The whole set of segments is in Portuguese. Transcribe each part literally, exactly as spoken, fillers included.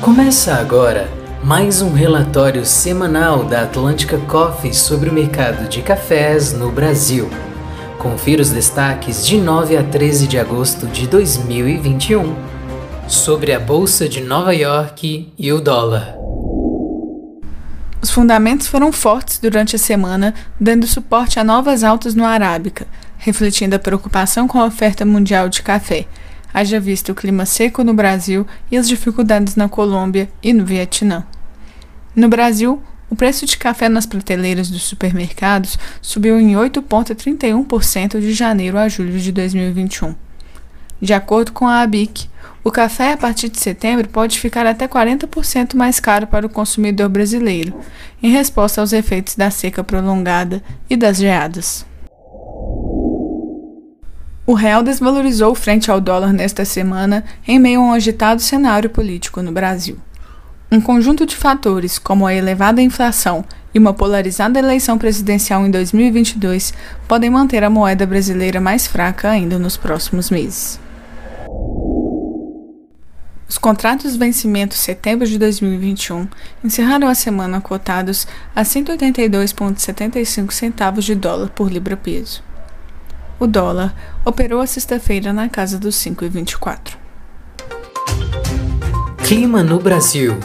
Começa agora mais um relatório semanal da Atlantica Coffee sobre o mercado de cafés no Brasil. Confira os destaques de nove a treze de agosto de dois mil e vinte e um sobre a Bolsa de Nova York e o dólar. Os fundamentos foram fortes durante a semana, dando suporte a novas altas no Arábica, refletindo a preocupação com a oferta mundial de café, haja visto o clima seco no Brasil e as dificuldades na Colômbia e no Vietnã. No Brasil, o preço de café nas prateleiras dos supermercados subiu em oito vírgula trinta e um por cento de janeiro a julho de dois mil e vinte e um. De acordo com a A B I C, o café a partir de setembro pode ficar até quarenta por cento mais caro para o consumidor brasileiro, em resposta aos efeitos da seca prolongada e das geadas. O real desvalorizou frente ao dólar nesta semana em meio a um agitado cenário político no Brasil. Um conjunto de fatores, como a elevada inflação e uma polarizada eleição presidencial em dois mil e vinte e dois, podem manter a moeda brasileira mais fraca ainda nos próximos meses. Os contratos vencimento setembro de dois mil e vinte e um encerraram a semana cotados a cento e oitenta e dois vírgula setenta e cinco centavos de dólar por libra-peso. O dólar operou a sexta-feira na casa dos cinco reais e vinte e quatro centavos. Clima no Brasil.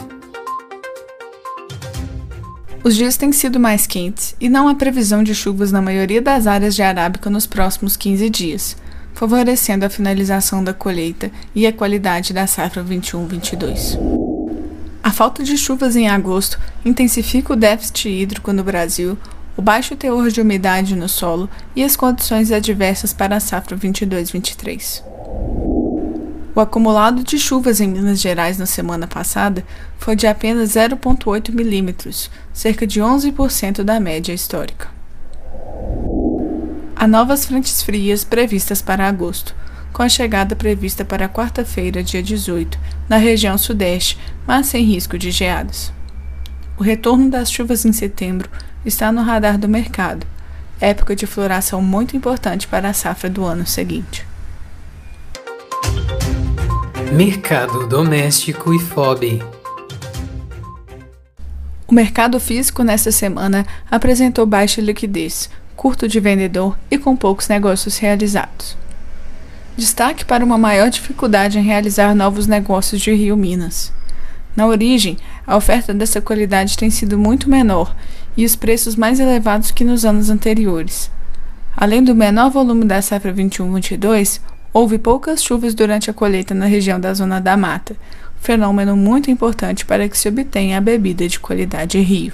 Os dias têm sido mais quentes e não há previsão de chuvas na maioria das áreas de Arábica nos próximos quinze dias, favorecendo a finalização da colheita e a qualidade da safra vinte e um vinte e dois. A falta de chuvas em agosto intensifica o déficit hídrico no Brasil, o baixo teor de umidade no solo e as condições adversas para a safra vinte e dois vinte e três. O acumulado de chuvas em Minas Gerais na semana passada foi de apenas zero vírgula oito milímetros, cerca de onze por cento da média histórica. Há novas frentes frias previstas para agosto, com a chegada prevista para quarta-feira, dia dezoito, na região sudeste, mas sem risco de geadas. O retorno das chuvas em setembro está no radar do mercado, época de floração muito importante para a safra do ano seguinte. Mercado doméstico e F O B. O mercado físico nesta semana apresentou baixa liquidez, curto de vendedor e com poucos negócios realizados. Destaque para uma maior dificuldade em realizar novos negócios de Rio Minas. Na origem, a oferta dessa qualidade tem sido muito menor e os preços mais elevados que nos anos anteriores. Além do menor volume da safra vinte e um vinte e dois, houve poucas chuvas durante a colheita na região da Zona da Mata, fenômeno muito importante para que se obtenha a bebida de qualidade Rio.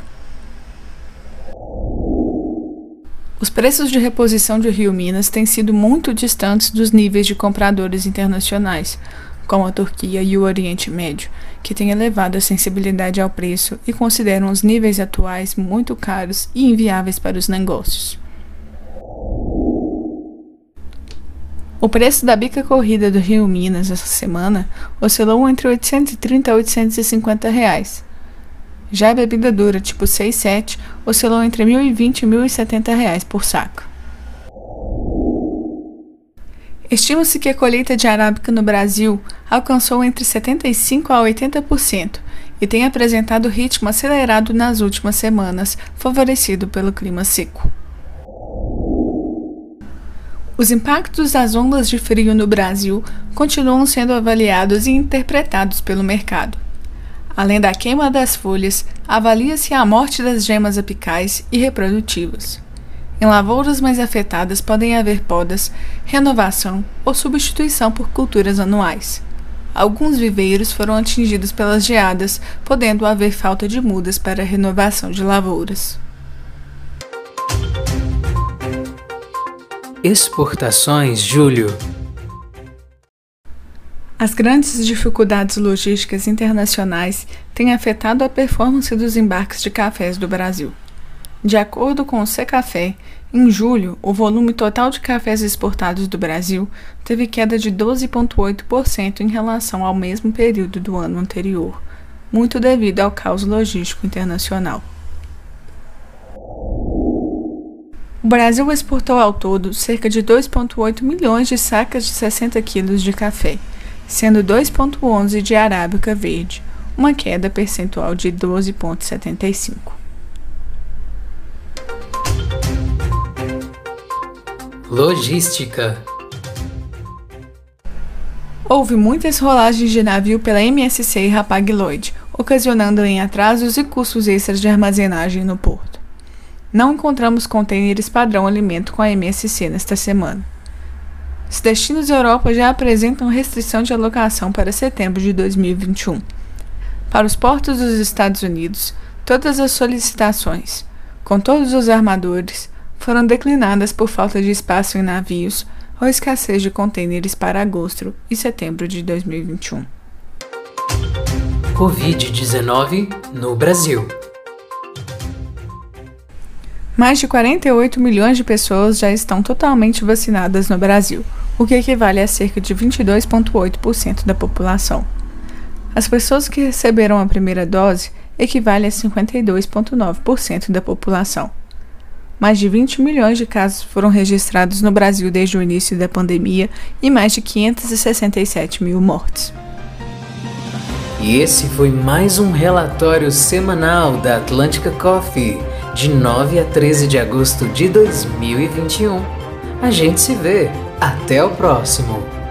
Os preços de reposição de Rio Minas têm sido muito distantes dos níveis de compradores internacionais, como a Turquia e o Oriente Médio, que têm elevado a sensibilidade ao preço e consideram os níveis atuais muito caros e inviáveis para os negócios. O preço da bica corrida do Rio Minas essa semana oscilou entre oitocentos e trinta a oitocentos e cinquenta reais. Já a bebida dura tipo seis sete oscilou entre mil e vinte e mil e setenta reais por saco. Estima-se que a colheita de arábica no Brasil alcançou entre setenta e cinco a oitenta por cento e tem apresentado ritmo acelerado nas últimas semanas, favorecido pelo clima seco. Os impactos das ondas de frio no Brasil continuam sendo avaliados e interpretados pelo mercado. Além da queima das folhas, avalia-se a morte das gemas apicais e reprodutivas. Em lavouras mais afetadas podem haver podas, renovação ou substituição por culturas anuais. Alguns viveiros foram atingidos pelas geadas, podendo haver falta de mudas para a renovação de lavouras. Exportações, julho. As grandes dificuldades logísticas internacionais têm afetado a performance dos embarques de cafés do Brasil. De acordo com o Secafé, em julho, o volume total de cafés exportados do Brasil teve queda de doze vírgula oito por cento em relação ao mesmo período do ano anterior, muito devido ao caos logístico internacional. O Brasil exportou ao todo cerca de dois vírgula oito milhões de sacas de sessenta quilos de café, sendo dois vírgula onze de arábica verde, uma queda percentual de doze vírgula setenta e cinco por cento. Logística. Houve muitas rolagens de navio pela M S C e Rapag-Lloyd, ocasionando em atrasos e custos extras de armazenagem no porto. Não encontramos contêineres padrão alimento com a M S C nesta semana. Os destinos da Europa já apresentam restrição de alocação para setembro de dois mil e vinte e um. Para os portos dos Estados Unidos, todas as solicitações, com todos os armadores, foram declinadas por falta de espaço em navios ou escassez de contêineres para agosto e setembro de dois mil e vinte e um. covid dezenove no Brasil. Mais de quarenta e oito milhões de pessoas já estão totalmente vacinadas no Brasil, o que equivale a cerca de vinte e dois vírgula oito por cento da população. As pessoas que receberam a primeira dose equivale a cinquenta e dois vírgula nove por cento da população. Mais de vinte milhões de casos foram registrados no Brasil desde o início da pandemia e mais de quinhentos e sessenta e sete mil mortes. E esse foi mais um relatório semanal da Atlantica Coffee, de nove a treze de agosto de dois mil e vinte e um. A gente se vê. Até o próximo!